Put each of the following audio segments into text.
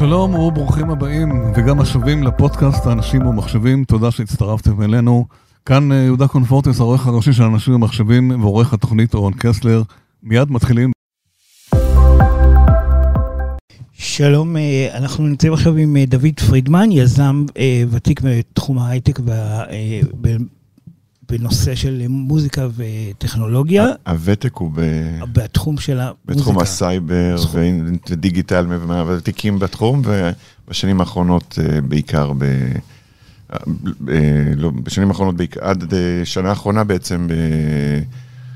שלום וברוכים הבאים וגם השבים לפודקאסט האנשים ומחשבים. תודה שהצטרפתם אלינו. כאן יהודה קונפורטס, העורך הראשי של אנשים ומחשבים, ועורך התוכנית אורן קסלר. מיד מתחילים. שלום, אנחנו נמצאים עכשיו עם דוד פרידמן, יזם ותיק בתחום ההייטק בנושא של מוזיקה וטכנולוגיה. הוותק הוא בתחום של המוזיקה. בתחום הסייבר ודיגיטל, ותיקים בתחום, ובשנים האחרונות בעיקר, עד שנה האחרונה בעצם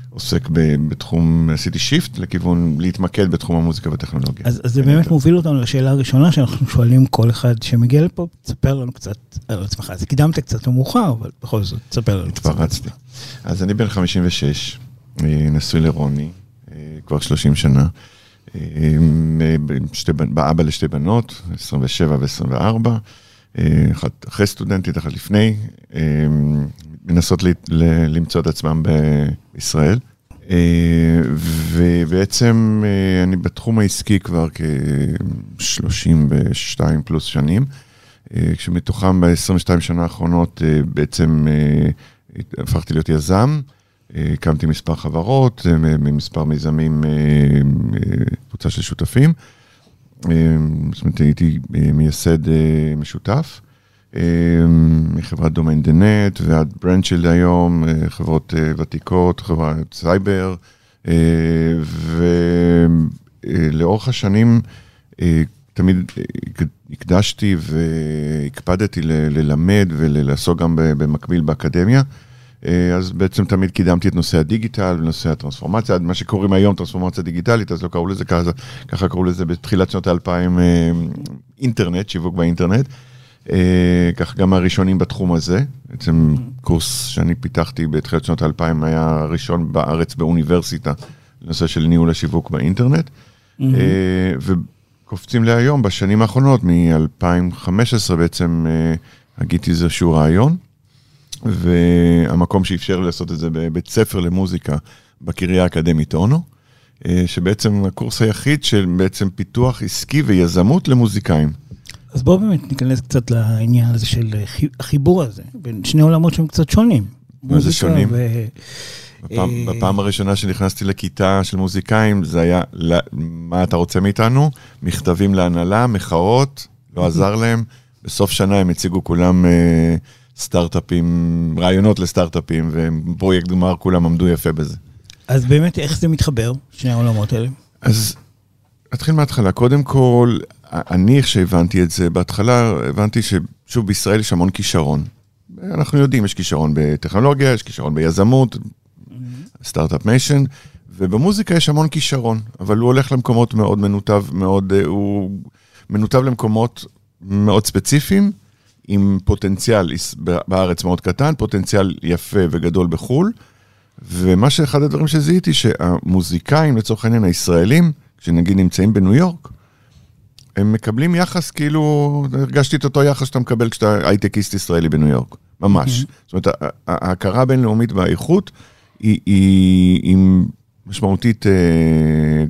עוסק בתחום, עשיתי שיפט לכיוון, להתמקד בתחום המוזיקה והטכנולוגיה. אז זה באמת מוביל אותנו לשאלה הראשונה שאנחנו שואלים כל אחד שמגיע לפה, תספר לנו קצת על עצמך. אז הקדמת קצת מאוחר, אבל בכל זאת, תספר לנו קצת. התפרצתי. אז אני בן 56, נשוי לרוני, כבר 30 שנה, באבא לשתי בנות, 27 ו-24, אחרי סטודנטית, אחת לפני, מנסות למצוא את עצמם בישראל, ובעצם אני בתחום העסקי כבר כ-32 פלוס שנים, כשמתוכם ב-22 שנה האחרונות בעצם הפכתי להיות יזם, הקמתי מספר חברות, מספר מיזמים, קבוצה של שותפים, זאת אומרת, הייתי מייסד משותף, מחברת דומיין דנט ועד ברנצ'ילד היום, חברות ותיקות, חברת סייבר, ולאורך השנים תמיד הקדשתי והקפדתי ללמד ולעסוק גם במקביל באקדמיה, אז בעצם תמיד קידמתי את נושא הדיגיטל, נושא הטרנספורמציה, מה שקוראים היום טרנספורמציה דיגיטלית, אז לא קראו לזה ככה, קראו לזה בתחילת שנות ה-2000 אינטרנט, שיווק באינטרנט, כך גם הראשונים בתחום הזה, בעצם קורס שאני פיתחתי בתחילת שנות ה-2000 היה הראשון בארץ באוניברסיטה, לנושא של ניהול השיווק באינטרנט, וקופצים להיום בשנים האחרונות, מ-2015 בעצם הגיתי איזשהו רעיון, והמקום שאפשר לעשות את זה בבית ספר למוזיקה בקריה האקדמית אונו, שבעצם הקורס היחיד של בעצם פיתוח עסקי ויזמות למוזיקאים. אז בואו באמת ניכנס קצת לעניין הזה של החיבור הזה, בין שני עולמות שהם קצת שונים. מה זה שונים? בפעם הראשונה שנכנסתי לכיתה של מוזיקאים, זה היה, מה אתה רוצה מאיתנו? מכתבים להנהלה, מחאות, לא עזר להם. בסוף שנה הם הציגו כולם סטארט-אפים, רעיונות לסטארט-אפים, ופרויקט גמר, כולם עמדו יפה בזה. אז באמת, איך זה מתחבר, שני העולמות האלה? אז אתחיל מההתחלה. קודם כל, אני כשהבנתי את זה, בהתחלה הבנתי ששוב בישראל יש המון כישרון. אנחנו יודעים, יש כישרון בטכנולוגיה, יש כישרון ביזמות, סטארט-אפ ניישן, ובמוזיקה יש המון כישרון, אבל הוא הולך למקומות מאוד מנותב, הוא מנותב למקומות מאוד ספציפיים, עם פוטנציאל בארץ מאוד קטן, פוטנציאל יפה וגדול בחול, ומה שאחד הדברים שזיהיתי, שהמוזיקאים לצורך העניין הישראלים, כשנגיד נמצאים בניו יורק, הם מקבלים יחס כאילו, הרגשתי את אותו יחס שאתה מקבל כשאתה הייטקיסט ישראלי בניו יורק, ממש. זאת אומרת, ההכרה הבינלאומית והאיכות היא משמעותית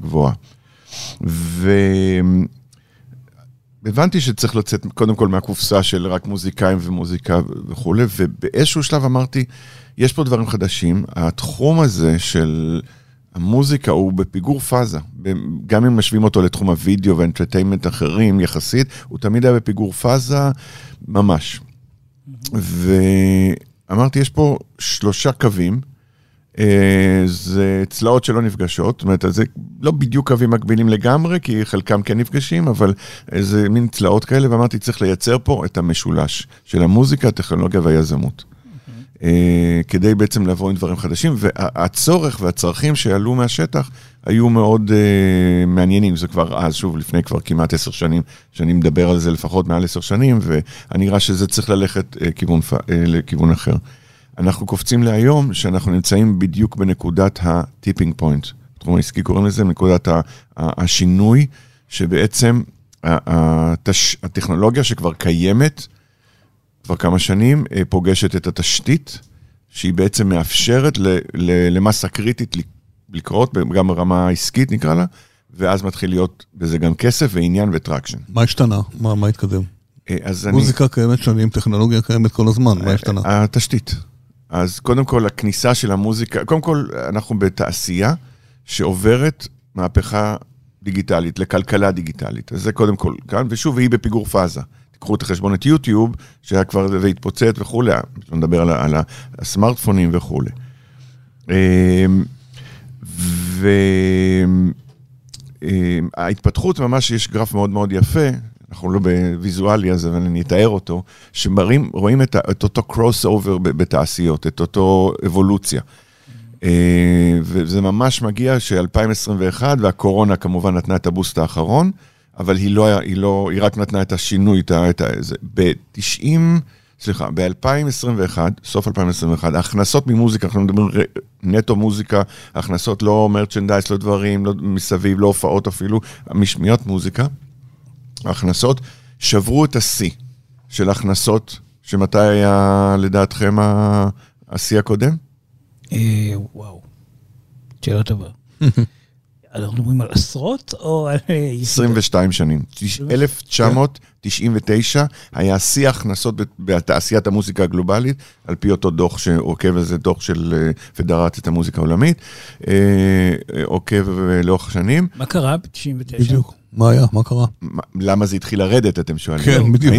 גבוהה. הבנתי שצריך לצאת קודם כל מהקופסה של רק מוזיקאים ומוזיקה וכו', ובאיזשהו שלב אמרתי, יש פה דברים חדשים, התחום הזה של המוזיקה הוא בפיגור פאזה, גם אם משווים אותו לתחום הוידאו ואנטרטיימנט אחרים יחסית, הוא תמיד היה בפיגור פאזה ממש. ואמרתי, יש פה שלושה קווים, זה צלעות שלא נפגשות, זאת אומרת, זה לא בדיוק קווים מקבילים לגמרי, כי חלקם כן נפגשים, אבל זה מין צלעות כאלה, ואמרתי, צריך לייצר פה את המשולש של המוזיקה, הטכנולוגיה והיזמות. כדי בעצם לבוא עם דברים חדשים, והצורך והצרכים שעלו מהשטח היו מאוד מעניינים, זה כבר אז, שוב, לפני כבר כמעט 10 שנים, שאני מדבר על זה לפחות מעל 10 שנים, ואני רואה שזה צריך ללכת לכיוון אחר. אנחנו קופצים להיום שאנחנו נמצאים בדיוק בנקודת הטיפינג פוינט. בתחום העסקי קוראים לזה, נקודת השינוי, שבעצם הטכנולוגיה שכבר קיימת, כבר כמה שנים, פוגשת את התשתית, שהיא בעצם מאפשרת למסה קריטית לקרות, גם ברמה העסקית נקרא לה, ואז מתחיל להיות בזה גם כסף ועניין וטרקשן. מה השתנה? מה התקדם? מוזיקה קיימת שנים, טכנולוגיה קיימת כל הזמן, מה השתנה? התשתית. אז קודם כל, הכניסה של המוזיקה, קודם כל, אנחנו בתעשייה שעוברת מהפכה דיגיטלית, לכלכלה דיגיטלית. אז זה קודם כל כאן, ושוב, היא בפיגור פאזה. תקחו את החשבון את יוטיוב, שהיה כבר והתפוצץ וכולי, נדבר על הסמארטפונים וכולי. ההתפתחות ממש, יש גרף מאוד מאוד יפה, אנחנו לא בוויזואלי הזה, אבל אני אתאר אותו, שרואים את אותו קרוס אובר בתעשיות, את אותו אבולוציה. וזה ממש מגיע ש-2021, והקורונה כמובן נתנה את הבוסט האחרון, אבל היא רק נתנה את השינוי, ב-2021, סוף 2021, ההכנסות ממוזיקה, אנחנו מדברים נטו מוזיקה, הכנסות לא מרצ'נדייס, לא דברים, לא מסביב, לא הופעות אפילו, משמיעות מוזיקה, ההכנסות שברו את השיא של הכנסות, שמתי היה לדעתכם השיא הקודם? וואו, שאלה טובה. אנחנו מדברים על עשרות או על... 22 שנים. 1999 היה שיא הכנסות בתעשיית המוזיקה הגלובלית, על פי אותו דוח שעוקב, זה דוח של פדרציית המוזיקה העולמית, עוקב לאורך שנים. מה קרה ב-99? בדיוק. מה היה? מה קרה? למה זה התחיל לרדת, אתם שואלים? כן, בדיוק.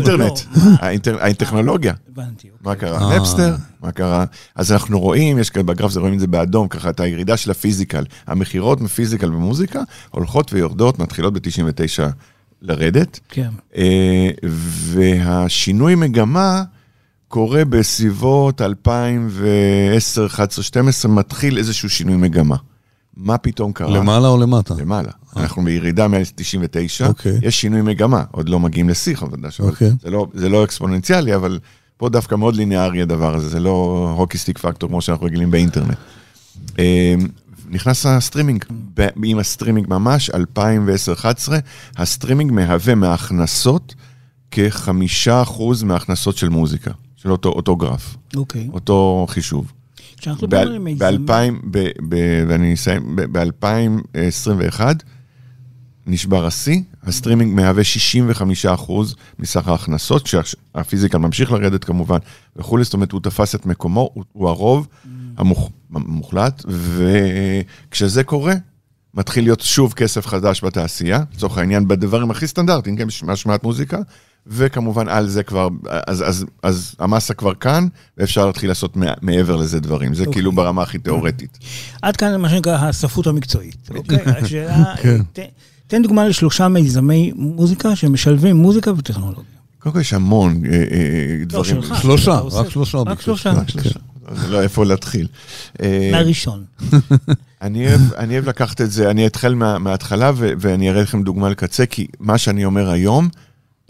האינטרנט, הטכנולוגיה. הבנתי, אוקיי. מה קרה? נפסטר, מה קרה? אז אנחנו רואים, יש בגרף, זה רואים את זה באדום, ככה, את הירידה של הפיזיקל. המחירות מפיזיקל במוזיקה הולכות ויורדות, מתחילות ב-99 לרדת. כן. והשינוי מגמה קורה בסביבות 2010, 11, 12, מתחיל איזשהו שינוי מגמה. מה פתאום קרה? למעלה או למטה? למעלה. אנחנו בירידה מ-99, יש שינוי מגמה, עוד לא מגיעים לשיח, זה לא אקספוננציאלי, אבל פה דווקא מאוד ליניארי הדבר הזה, זה לא הוקיסטיק פקטור כמו שאנחנו רגילים באינטרנט. נכנס הסטרימינג, עם הסטרימינג ממש, 2010-2011, הסטרימינג מהווה מההכנסות כ5% מההכנסות של מוזיקה, של אותו גרף, אותו חישוב. ב-2021 נשבר השיא, הסטרימינג מהווה 65% מסך ההכנסות, כשהפיזיקה ממשיך לרדת כמובן, וכולי, זאת אומרת, הוא תפס את מקומו, הוא הרוב המוחלט, וכשזה קורה, מתחיל להיות שוב כסף חדש בתעשייה, לצורך העניין, בדברים הכי סטנדרטיים, כן, משמעת מוזיקה, וכמובן על זה כבר, אז המסה כבר כאן, ואפשר להתחיל לעשות מעבר לזה דברים. זה כאילו ברמה הכי תיאורטית. עד כאן למשל הספרות המקצועית. תן דוגמה לשלושה מיזמי מוזיקה שמשלבים מוזיקה וטכנולוגיה. קודם כל יש המון דברים. שלושה, רק שלושה. רק שלושה. לא, איפה להתחיל. מהראשון. אני אוהב לקחת את זה, אני אתחיל מההתחלה, ואני אראה לכם דוגמה לקצה, כי מה שאני אומר היום,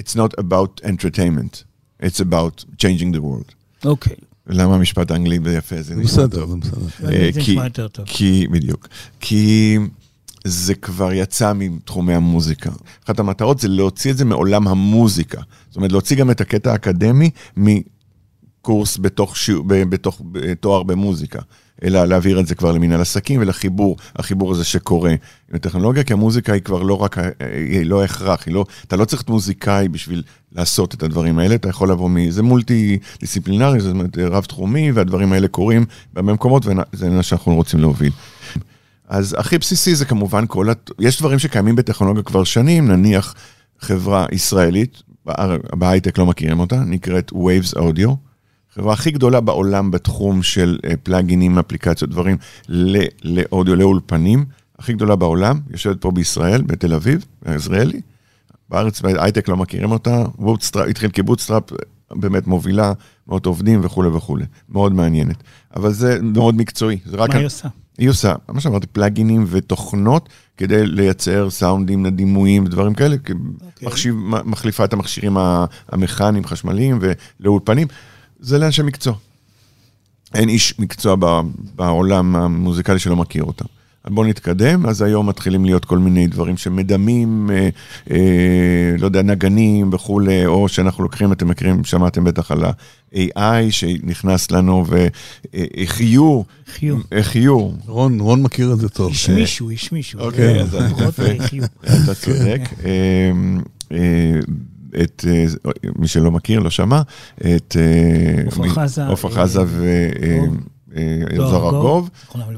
it's not about entertainment, it's about changing the world. אוקיי. למה המשפט האנגלי ביפה זה נשמע טוב? זה נשמע יותר טוב. בדיוק. כי זה כבר יצא מתחומי המוזיקה. אחת המטרות זה להוציא את זה מעולם המוזיקה. זאת אומרת, להוציא גם את הקטע האקדמי מקורס בתוך תואר במוזיקה. אלא להעביר את זה כבר למינהל עסקים ולחיבור, החיבור הזה שקורה עם הטכנולוגיה, כי המוזיקה היא כבר לא רק, היא לא הכרח, אתה לא צריך את מוזיקאי בשביל לעשות את הדברים האלה, אתה יכול לבוא זה מולטי דיסציפלינרי, זה רב תחומי, והדברים האלה קורים במקומות, וזה מה שאנחנו רוצים להוביל. אז הכי בסיסי זה כמובן יש דברים שקיימים בטכנולוגיה כבר שנים, נניח חברה ישראלית, בהייטק לא מכירים אותה, נקראת Waves Audio, חברה הכי גדולה בעולם בתחום של פלאגינים, אפליקציות, דברים לאודיו, לאולפנים, הכי גדולה בעולם, יושבת פה בישראל, בתל אביב, הישראלי, בארץ, הייטק לא מכירים אותה, התחיל כבוטסטראפ, באמת מובילה, מאות עובדים וכו' וכו', מאוד מעניינת, אבל זה מאוד מקצועי. מה היא עושה? היא עושה, מה שאמרתי, פלאגינים ותוכנות, כדי לייצר סאונדים, דימויים, דברים כאלה, מחליפה את המכשירים המכניים, חשמליים ולאולפנים, זה לאנשי מקצוע. אין איש מקצוע בעולם המוזיקלי שלא מכיר אותם. בואו נתקדם, אז היום מתחילים להיות כל מיני דברים שמדמים, לא יודע, נגנים וכולי, או שאנחנו לוקחים, אתם מכירים, שמעתם בטח על ה-AI שנכנס לנו, וחיור. חיור. רון מכיר את זה טוב. יש מישהו. אוקיי, אז אתה צודק. את מי שלא מכיר, לא שמע, את אופר חזה וזרגוב,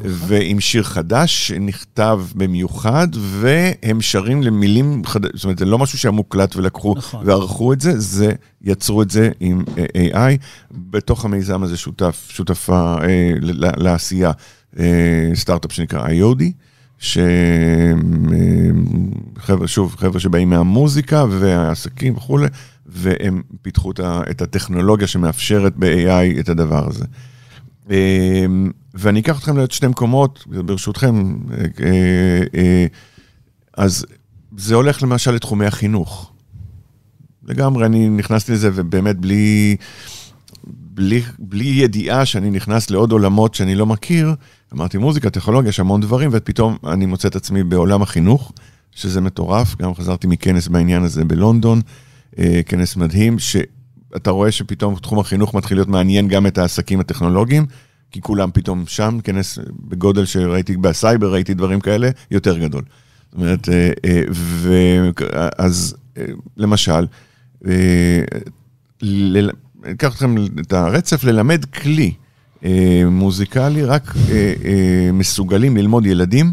ועם שיר חדש נכתב במיוחד, והם שרים למילים חדש, זאת אומרת, זה לא משהו שהיה מוקלט ולקחו וערכו את זה, זה יצרו את זה עם AI, בתוך המיזם הזה שותפה לעשייה, סטארט-אפ שנקרא IOD, חבר'ה שבאים מהמוזיקה והעסקים וכו', והם פיתחו את הטכנולוגיה שמאפשרת ב-AI את הדבר הזה. ואני אקח אתכם לעוד שתי מקומות, ברשותכם, אז זה הולך למשל לתחומי החינוך. לגמרי, אני נכנסתי לזה ובאמת בלי ידיעה שאני נכנס לעוד עולמות שאני לא מכיר, אמרתי, מוזיקה, טכנולוגיה, יש המון דברים, ופתאום אני מוצא את עצמי בעולם החינוך, שזה מטורף, גם חזרתי מכנס בעניין הזה בלונדון, כנס מדהים, שאתה רואה שפתאום תחום החינוך מתחיל להיות מעניין גם את העסקים הטכנולוגיים, כי כולם פתאום שם, כנס בגודל שראיתי, בסייבר ראיתי דברים כאלה, יותר גדול. זאת אומרת, אז למשל, אקח אתכם את הרצף ללמד כלי, מוזיקלי, רק מסוגלים ללמוד ילדים,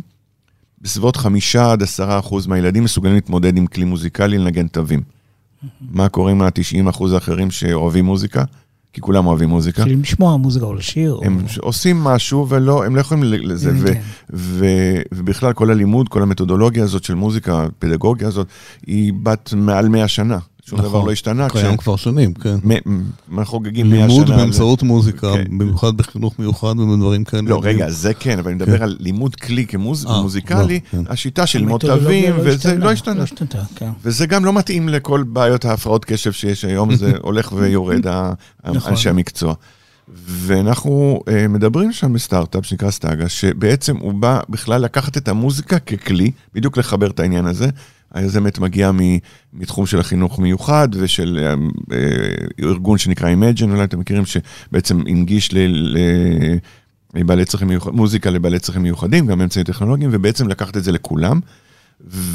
בסביבות 5-10% מהילדים מסוגלים להתמודד עם כלי מוזיקלי לנגן תווים. מה קורה עם ה-90% האחרים שאוהבים מוזיקה? כי כולם אוהבים מוזיקה. שהם לשמוע מוזיקה או לשיר. הם עושים משהו ולא, הם לא יכולים לזה. ובכלל כל הלימוד, כל המתודולוגיה הזאת של מוזיקה, הפדגוגיה הזאת, היא בת מעל 100 שנה. שום דבר לא השתנה. קיים כבר שנים, כן. חוגגים 100 שנה. לימוד באמצעות מוזיקה, במיוחד בחינוך מיוחד ובדברים כאלה. לא, רגע, זה כן, אבל אני מדבר על לימוד כלי כמוזיקלי, השיטה של מוטבים, וזה לא השתנה. וזה גם לא מתאים לכל בעיות ההפרעות קשב שיש היום, זה הולך ויורד אנשי המקצוע. ואנחנו מדברים שם בסטארט-אפ שנקרא סטאגה, שבעצם הוא בא בכלל לקחת את המוזיקה ככלי, בדיוק לחבר את העניין הזה, היזמת מגיעה מתחום של החינוך מיוחד, ושל ארגון שנקרא Imagine, אולי אתם מכירים, שבעצם הנגיש מוזיקה לבעלי צרכים מיוחדים, גם אמצעים טכנולוגיים, ובעצם לקחת את זה לכולם,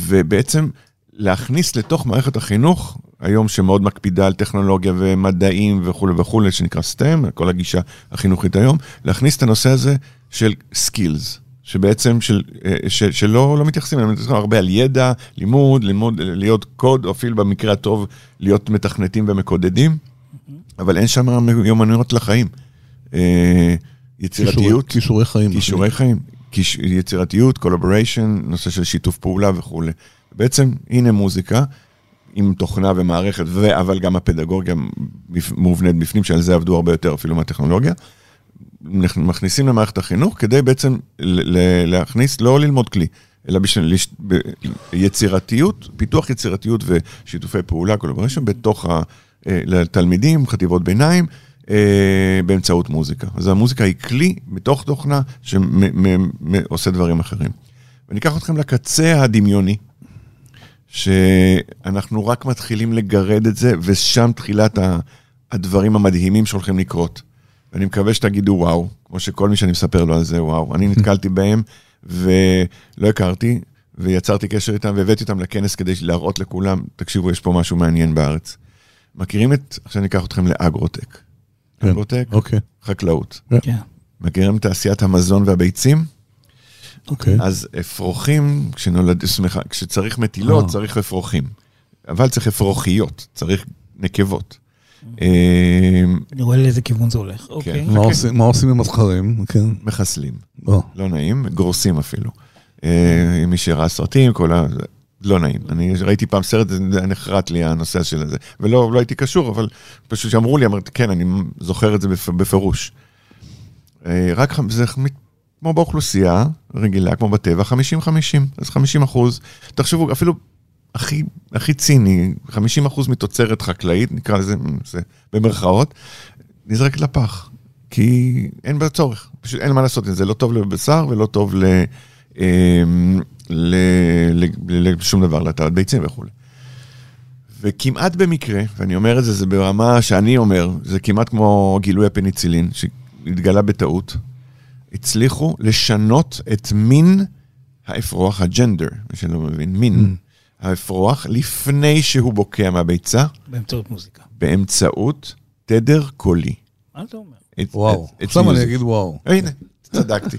ובעצם להכניס לתוך מערכת החינוך, היום שמאוד מקפידה על טכנולוגיה ומדעים וכו' וכו', שנקרא STEM, כל הגישה החינוכית היום, להכניס את הנושא הזה של skills. שבעצם שלא מתייחסים, הם מתייחסים הרבה על ידע, לימוד, להיות קוד, או אפילו במקרה הטוב, להיות מתכנתים ומקודדים, אבל אין שם יומנויות לחיים. יצירתיות. כישורי חיים. יצירתיות, collaboration, נושא של שיתוף פעולה וכו'. בעצם, הנה מוזיקה, עם תוכנה ומערכת, אבל גם הפדגוגיה מובנית בפנים, שעל זה עבדו הרבה יותר אפילו מהטכנולוגיה, מכניסים למערכת החינוך, כדי בעצם להכניס, לא ללמוד כלי, אלא בשביל יצירתיות, פיתוח יצירתיות ושיתופי פעולה, קולבריישן, בתוך התלמידים, חטיבות ביניים, באמצעות מוזיקה. אז המוזיקה היא כלי מתוך תוכנה שעושה דברים אחרים. ואני אקח אתכם לקצה הדמיוני, שאנחנו רק מתחילים לגרד את זה, ושם תחילת הדברים המדהימים שהולכים לקרות. ואני מקווה שתגידו וואו, כמו שכל מי שאני מספר לו על זה וואו. אני נתקלתי בהם, ולא הכרתי, ויצרתי קשר איתם, והבאתי אותם לכנס כדי להראות לכולם, תקשיבו, יש פה משהו מעניין בארץ. מכירים עכשיו אני אקח אתכם לאגרוטק. אגרוטק, חקלאות. מכירים תעשיית המזון והביצים? אז אפרוחים, כשצריך מטילות, צריך אפרוחים. אבל צריך אפרוחיות, צריך נקבות. נראה לאיזה כיוון זה הולך. מה עושים עם הזכרים? מחסלים, לא נעים, גורסים אפילו. מי שראה סרטים, לא נעים. אני ראיתי פעם סרט, נחרט לי הנושא של זה, ולא הייתי קשור, אבל פשוט שאמרו לי, אמרתי, כן, אני זוכר את זה בפירוש. רק זה כמו באוכלוסייה רגילה, כמו בטבע, 50-50, אז 50%. תחשבו, אפילו הכי ציני, 50% מתוצרת חקלאית, נקרא לזה במרכאות, נזרקת לפח, כי אין בה צורך, פשוט אין מה לעשות, זה לא טוב לבשר ולא טוב לשום דבר, לטלת ביצים וכו'. וכמעט במקרה, ואני אומר את זה, זה ברמה שאני אומר, זה כמעט כמו גילוי הפניצילין, שהתגלה בטעות, הצליחו לשנות את מין האפרוח, הג'נדר, מי שלא מבין, מין האפרוח, לפני שהוא בוקע מהביצה. באמצעות מוזיקה. באמצעות תדר קולי. מה אתה אומר? וואו. עכשיו אני אגיד וואו. הנה, צדקתי.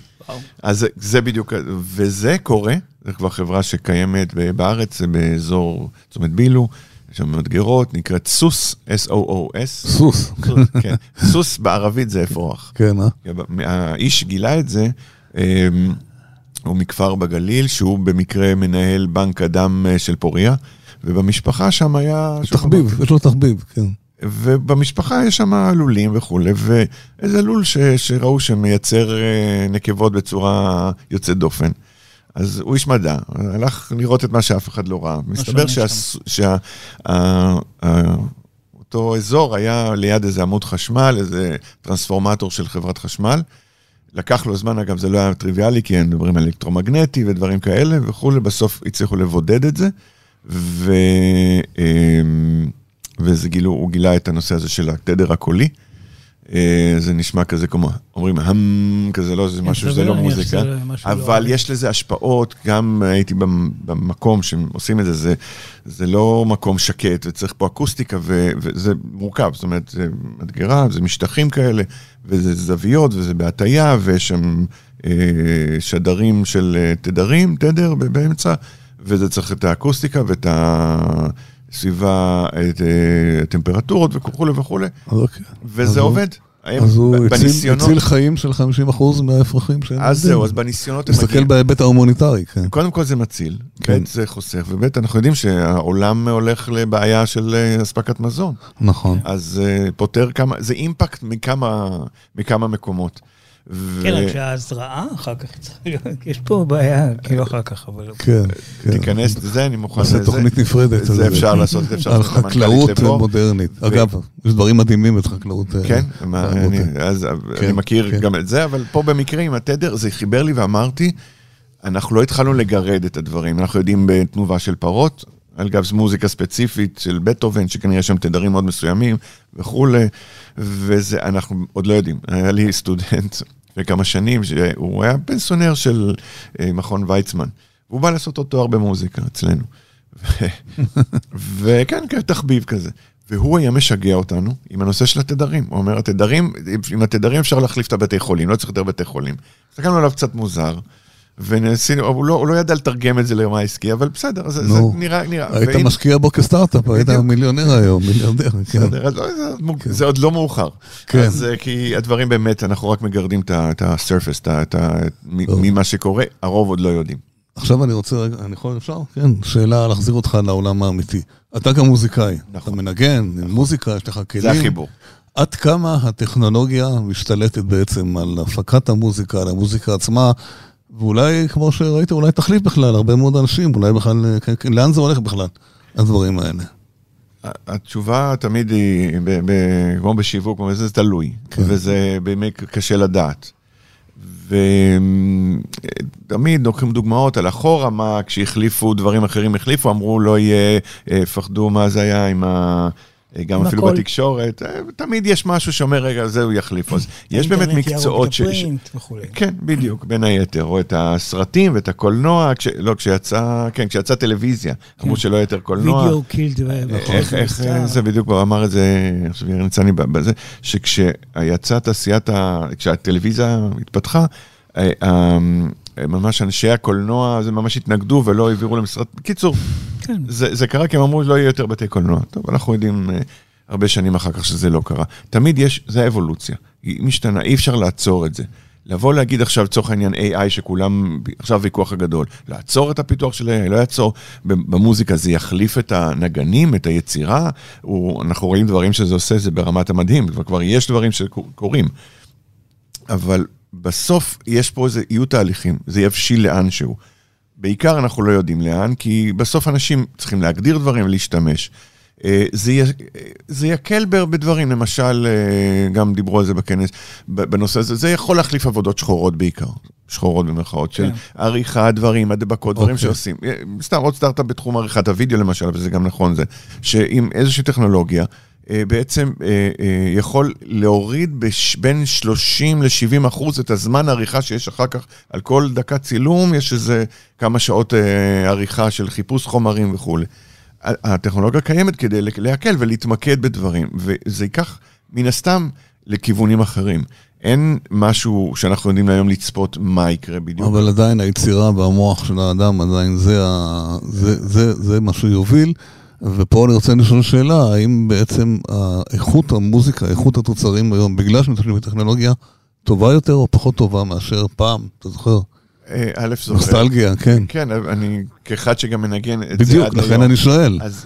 אז זה בדיוק, וזה קורה, זה כבר חברה שקיימת בארץ, באזור צומת בילו, יש שם מדגרות, נקראת סוס, S-O-O-S. סוס. כן. סוס בערבית זה אפרוח. כן, האיש גילה את זה, הוא מכפר בגליל, שהוא במקרה מנהל בנק הדם של פוריה, ובמשפחה שם היה... תחביב, יש לו תחביב, כן. ובמשפחה יש שם לולים וכו', ואיזה לול שראו שמייצר נקבות בצורה יוצאת דופן. אז הוא איש מדע, הלך לראות את מה שאף אחד לא ראה. מסתבר שאותו אזור היה ליד איזה עמוד חשמל, איזה טרנספורמטור של חברת חשמל, לקח לו זמן, אגב, זה לא היה טריוויאלי, כי הם מדברים על אלקטרומגנטי ודברים כאלה, וכו', בסוף הצליחו לבודד את זה, הוא גילה את הנושא הזה של התדר הקולי, זה נשמע כזה כמו, אומרים, כזה לא, זה משהו שזה לא מוזיקה, אבל יש לזה השפעות, גם הייתי במקום שעושים את זה, זה לא מקום שקט, וצריך פה אקוסטיקה, וזה מורכב, זאת אומרת, זה מדגרה, זה משטחים כאלה, וזה זוויות, וזה בהטייה, ויש שם שדרים של תדרים, תדר באמצע, וזה צריך את האקוסטיקה, ואת ה... סביבה, טמפרטורות וכו' וכו'. וזה עובד. אז הוא הציל חיים של 50% מההפרחים שהם... אז זהו, אז בניסיונות... מסתכל בהיבט ההומניטרי. קודם כל זה מציל, בית זה חוסך, ובית אנחנו יודעים שהעולם הולך לבעיה של אספקת מזון. נכון. אז פותר כמה... זה אימפקט מכמה מקומות. כן, רק שההזרעה אחר כך, יש פה בעיה, כאילו אחר כך, אבל... כן, כן. תיכנס לזה, אני מוכן לזה. זה תוכנית נפרדת. זה אפשר לעשות, זה אפשר... על חקלאות מודרנית. אגב, יש דברים מדהימים את חקלאות... כן, אני מכיר גם את זה, אבל פה במקרה עם התדר, זה חיבר לי ואמרתי, אנחנו לא התחלנו לגרד את הדברים, אנחנו יודעים בתנובה של פרות, אגב, זו מוזיקה ספציפית של בטהובן, שכנראה שם תדרים מאוד מסוימים וכו', וזה, אנחנו עוד לא יודעים. היה לי סטודנט וכמה שנים, שהוא היה פנסיונר של מכון ויצמן, והוא בא לעשות אותו תואר במוזיקה אצלנו. וכן, תחביב כזה. והוא היה משגע אותנו עם הנושא של התדרים. הוא אומר, התדרים, עם התדרים אפשר להחליף את הבתי חולים, לא צריך יותר בתי חולים. הסתכלנו עליו קצת מוזר, הוא לא ידע לתרגם את זה לרמה העסקי, אבל בסדר, זה נראה. היית משקיע בו כסטארט-אפ, היית מיליונר היום, מיליארדר. זה עוד לא מאוחר. כי הדברים באמת, אנחנו רק מגרדים את הסרפס, ממה שקורה, הרוב עוד לא יודעים. עכשיו אני רוצה, אני יכול אפשר? כן, שאלה להחזיר אותך לעולם האמיתי. אתה גם מוזיקאי, אתה מנגן, מוזיקה, יש לך כלים. זה החיבור. עד כמה הטכנולוגיה משתלטת בעצם על הפקת המוזיקה, על המוזיקה עצמה, ואולי, כמו שראיתי, אולי תחליף בכלל, הרבה מאוד אנשים, אולי בכלל, לאן זה הולך בכלל, הדברים האלה? התשובה תמיד היא, כמו בשיווק, זה תלוי, וזה באמת קשה לדעת. ותמיד לוקחים דוגמאות על אחורה, מה כשהחליפו, דברים אחרים החליפו, אמרו, לא יהיה, פחדו מה זה היה עם ה... גם אפילו בתקשורת, תמיד יש משהו שאומר, רגע, זהו יחליף. יש באמת מקצועות ש... כן, בדיוק, בין היתר, או את הסרטים ואת הקולנוע, לא, כשיצא טלוויזיה, אמרו שלא יותר קולנוע. וידאו קילד. איך זה בדיוק, אמר את זה, עכשיו ירניצני בזה, שכשיצא תעשיית, כשהטלוויזיה התפתחה, ממש אנשי הקולנוע, זה ממש התנגדו ולא העבירו למשרד. בקיצור, זה קרה כי הם אמרו, לא יהיה יותר בתי קולנוע. טוב, אנחנו יודעים הרבה שנים אחר כך שזה לא קרה. תמיד יש, זה האבולוציה. היא משתנה, אי אפשר לעצור את זה. לבוא להגיד עכשיו, צורך העניין AI, שכולם, עכשיו ויכוח הגדול, לעצור את הפיתוח של AI, לא יעצור. במוזיקה זה יחליף את הנגנים, את היצירה, אנחנו רואים דברים שזה עושה, זה ברמת המדהים, כבר יש דברים שקורים. אבל בסוף יש פה איזה, יהיו תהליכים, זה יבשיל לאן שהוא. בעיקר אנחנו לא יודעים לאן, כי בסוף אנשים צריכים להגדיר דברים ולהשתמש. זה יקל בדברים, למשל, גם דיברו על זה בכנס, בנושא הזה, זה יכול להחליף עבודות שחורות בעיקר, שחורות במרכאות, של עריכה, דברים, הדבקות, דברים שעושים. סתם, עוד סטארט-אפ בתחום עריכת הוידאו למשל, וזה גם נכון זה, שעם איזושהי טכנולוגיה, בעצם יכול להוריד בין 30% ל-70% את הזמן העריכה שיש אחר כך, על כל דקה צילום, יש איזה כמה שעות עריכה של חיפוש חומרים וכו'. הטכנולוגיה קיימת כדי להקל ולהתמקד בדברים, וזה ייקח מן הסתם לכיוונים אחרים. אין משהו שאנחנו יודעים היום לצפות מה יקרה בדיוק. אבל עדיין היצירה והמוח של האדם, עדיין זה מה שיוביל, ופה אני רוצה לשאול שאלה, האם בעצם איכות המוזיקה, איכות התוצרים היום, בגלל שמתחילים בטכנולוגיה, טובה יותר או פחות טובה מאשר פעם, אתה זוכר? א' זוכר. נוסטלגיה, כן. כן, אני כאחד שגם מנגן את זה עד היום. בדיוק, לכן אני שואל. אז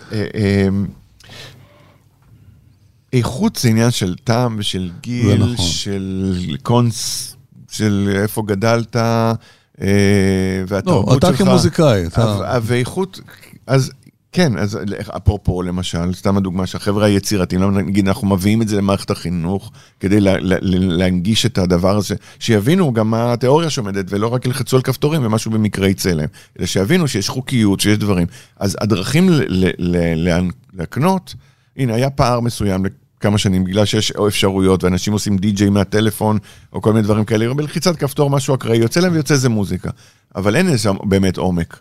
איכות זה עניין של טעם ושל גיל, של קונס, של איפה גדלת, והתרבות שלך. לא, אתה כמוזיקאי. ואיכות, אז... כן, אז אפרופו למשל, סתם הדוגמה שהחברה היצירתיים, נגיד אנחנו מביאים את זה למערכת החינוך, כדי להנגיש את הדבר הזה, שיבינו גם מה התיאוריה שעומדת, ולא רק לחצו על כפתורים ומשהו במקרי צלם, אלא שיבינו שיש חוקיות, שיש דברים. אז הדרכים להקנות, הנה היה פער מסוים לכמה שנים, בגלל שיש אפשרויות, ואנשים עושים די-ג'יי מהטלפון, או כל מיני דברים כאלה, בלחיצת כפתור משהו אקראי, יוצא להם ויוצא איזה מוזיקה. אבל אין איזה באמת עומק.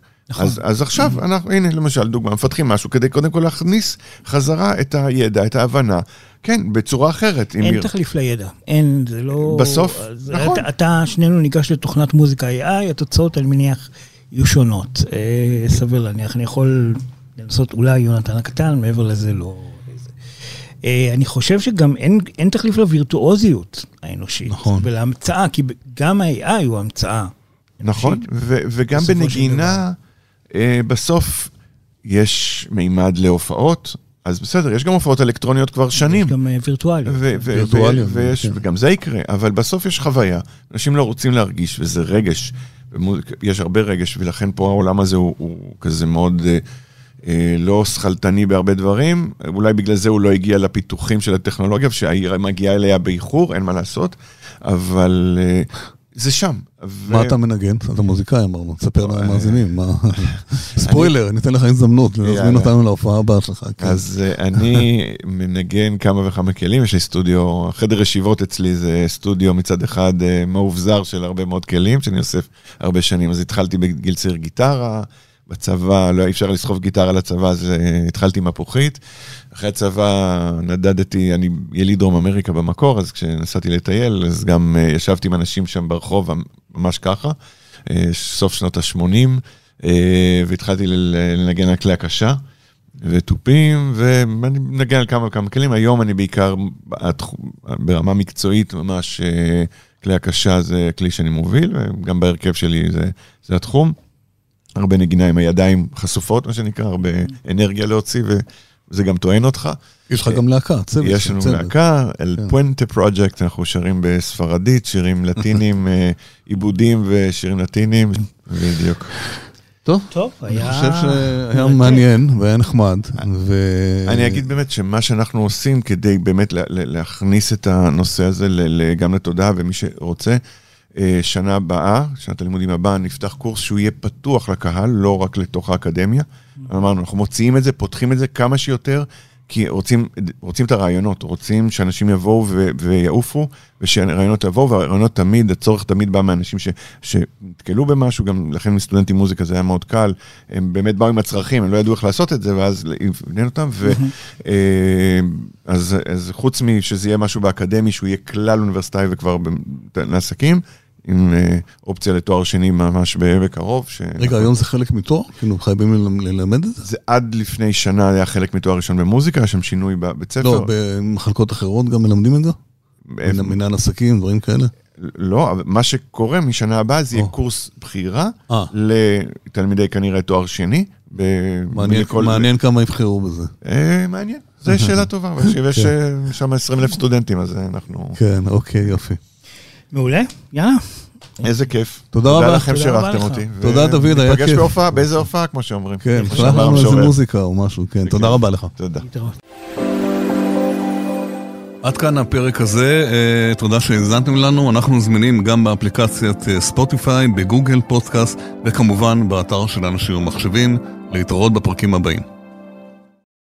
אז עכשיו, הנה למשל דוגמה, מפתחים משהו כדי קודם כל להכניס חזרה את הידע, את ההבנה, כן, בצורה אחרת. אין תחליף לידע, אין, זה לא... בסוף, נכון. אתה, שנינו ניגש לתוכנת מוזיקה AI, התוצאות אני מניח יהיו שונות, סביר להניח, אני יכול לנסות אולי יונתן הקטן, מעבר לזה לא... אני חושב שגם אין תחליף לווירטואוזיות האנושית, ולהמצאה, כי גם ה-AI הוא המצאה. נכון, וגם בנגינה, בסוף יש מימד להופעות, אז בסדר, יש גם הופעות אלקטרוניות כבר שנים. יש גם וירטואליות. וגם זה יקרה, אבל בסוף יש חוויה. אנשים לא רוצים להרגיש, וזה רגש. יש הרבה רגש, ולכן פה העולם הזה הוא כזה מאוד לא שחלטני בהרבה דברים. אולי בגלל זה הוא לא הגיע לפיתוחים של הטכנולוגיה, שהעיר מגיעה אליה באיחור, אין מה לעשות, אבל... זה שם. מה אתה מנגן? אתה מוזיקאי, אמרנו. תספר לנו מאזינים. ספוילר, ניתן לך הזדמנות. נזמין אותנו להופעה הבאה שלך. אז אני מנגן כמה וכמה כלים. יש לי סטודיו, חדר ישיבות אצלי זה סטודיו מצד אחד מאובזר של הרבה מאוד כלים, שאני אוסף הרבה שנים. אז התחלתי בגיל צעיר גיטרה, בצבא, לא אפשר לסחוב גיטרה לצבא, אז התחלתי מפוחית. אחרי הצבא נדדתי, אני יליד דרום אמריקה במקור, אז כשנסעתי לטייל, אז גם ישבתי עם אנשים שם ברחוב, ממש ככה, סוף שנות ה-80, והתחלתי לנגן על כלי הקשה, וטופים, ואני מנגן על כמה כלים. היום אני בעיקר ברמה מקצועית, ממש כלי הקשה זה כלי שאני מוביל, וגם בהרכב שלי זה התחום. הרבה נגינה עם הידיים חשופות, מה שנקרא, הרבה אנרגיה להוציא, וזה גם טוען אותך. יש לך גם להקה, צוות. יש לנו להקה, אל פואנטה פרויקט, אנחנו שרים בספרדית, שירים לטינים, עיבודים ושירים לטינים, בדיוק. טוב, היה... אני חושב שהיה מעניין, והיה נחמד. אני אגיד באמת שמה שאנחנו עושים, כדי באמת להכניס את הנושא הזה גם לתודעה, ומי שרוצה, שנה הבאה, שנת הלימודים הבאה, נפתח קורס שהוא יהיה פתוח לקהל, לא רק לתוך האקדמיה. אמרנו, אנחנו מוציאים את זה, פותחים את זה כמה שיותר, כי רוצים את הרעיונות, רוצים שאנשים יבואו ויעופו, ושהרעיונות יבואו, והרעיונות תמיד, הצורך תמיד בא מאנשים שנתקלו במשהו, גם לכן מסטודנטים מוזיקה זה היה מאוד קל, הם באמת באו עם הצרכים, הם לא ידעו איך לעשות את זה, ואז להבנן אותם, אז חוץ משזה יהיה משהו באקדמי, שהוא יהיה כלל אוניברסיטאי וכבר לעסקים, עם אופציה לתואר שני ממש בקרוב. רגע, היום זה חלק מתואר? כאילו, חייבים ללמד את זה? זה עד לפני שנה היה חלק מתואר ראשון במוזיקה, היה שם שינוי בבית ספר. לא, במחלקות אחרות גם מלמדים את זה? מנהל עסקים, דברים כאלה? לא, אבל מה שקורה משנה הבאה זה יהיה קורס בחירה לתלמידי כנראה תואר שני. מעניין כמה יבחרו בזה. מעניין, זו שאלה טובה. ויש שם 20,000 סטודנטים, אז אנחנו... כן, אוקיי, יופי. מעולה, יאללה. איזה כיף. תודה רבה. תודה לכם שרחתם אותי. תודה דוד, היה כיף. ניפגש בהופעה, באיזה הופעה, כמו שאומרים. כן, חלק לנו איזה מוזיקה או משהו, כן. תודה רבה לך. תודה. עד כאן הפרק הזה, תודה שהזנתם לנו, אנחנו זמינים גם באפליקציית ספוטיפיי, בגוגל פודקאסט וכמובן באתר של אנשים ומחשבים. להתראות בפרקים הבאים.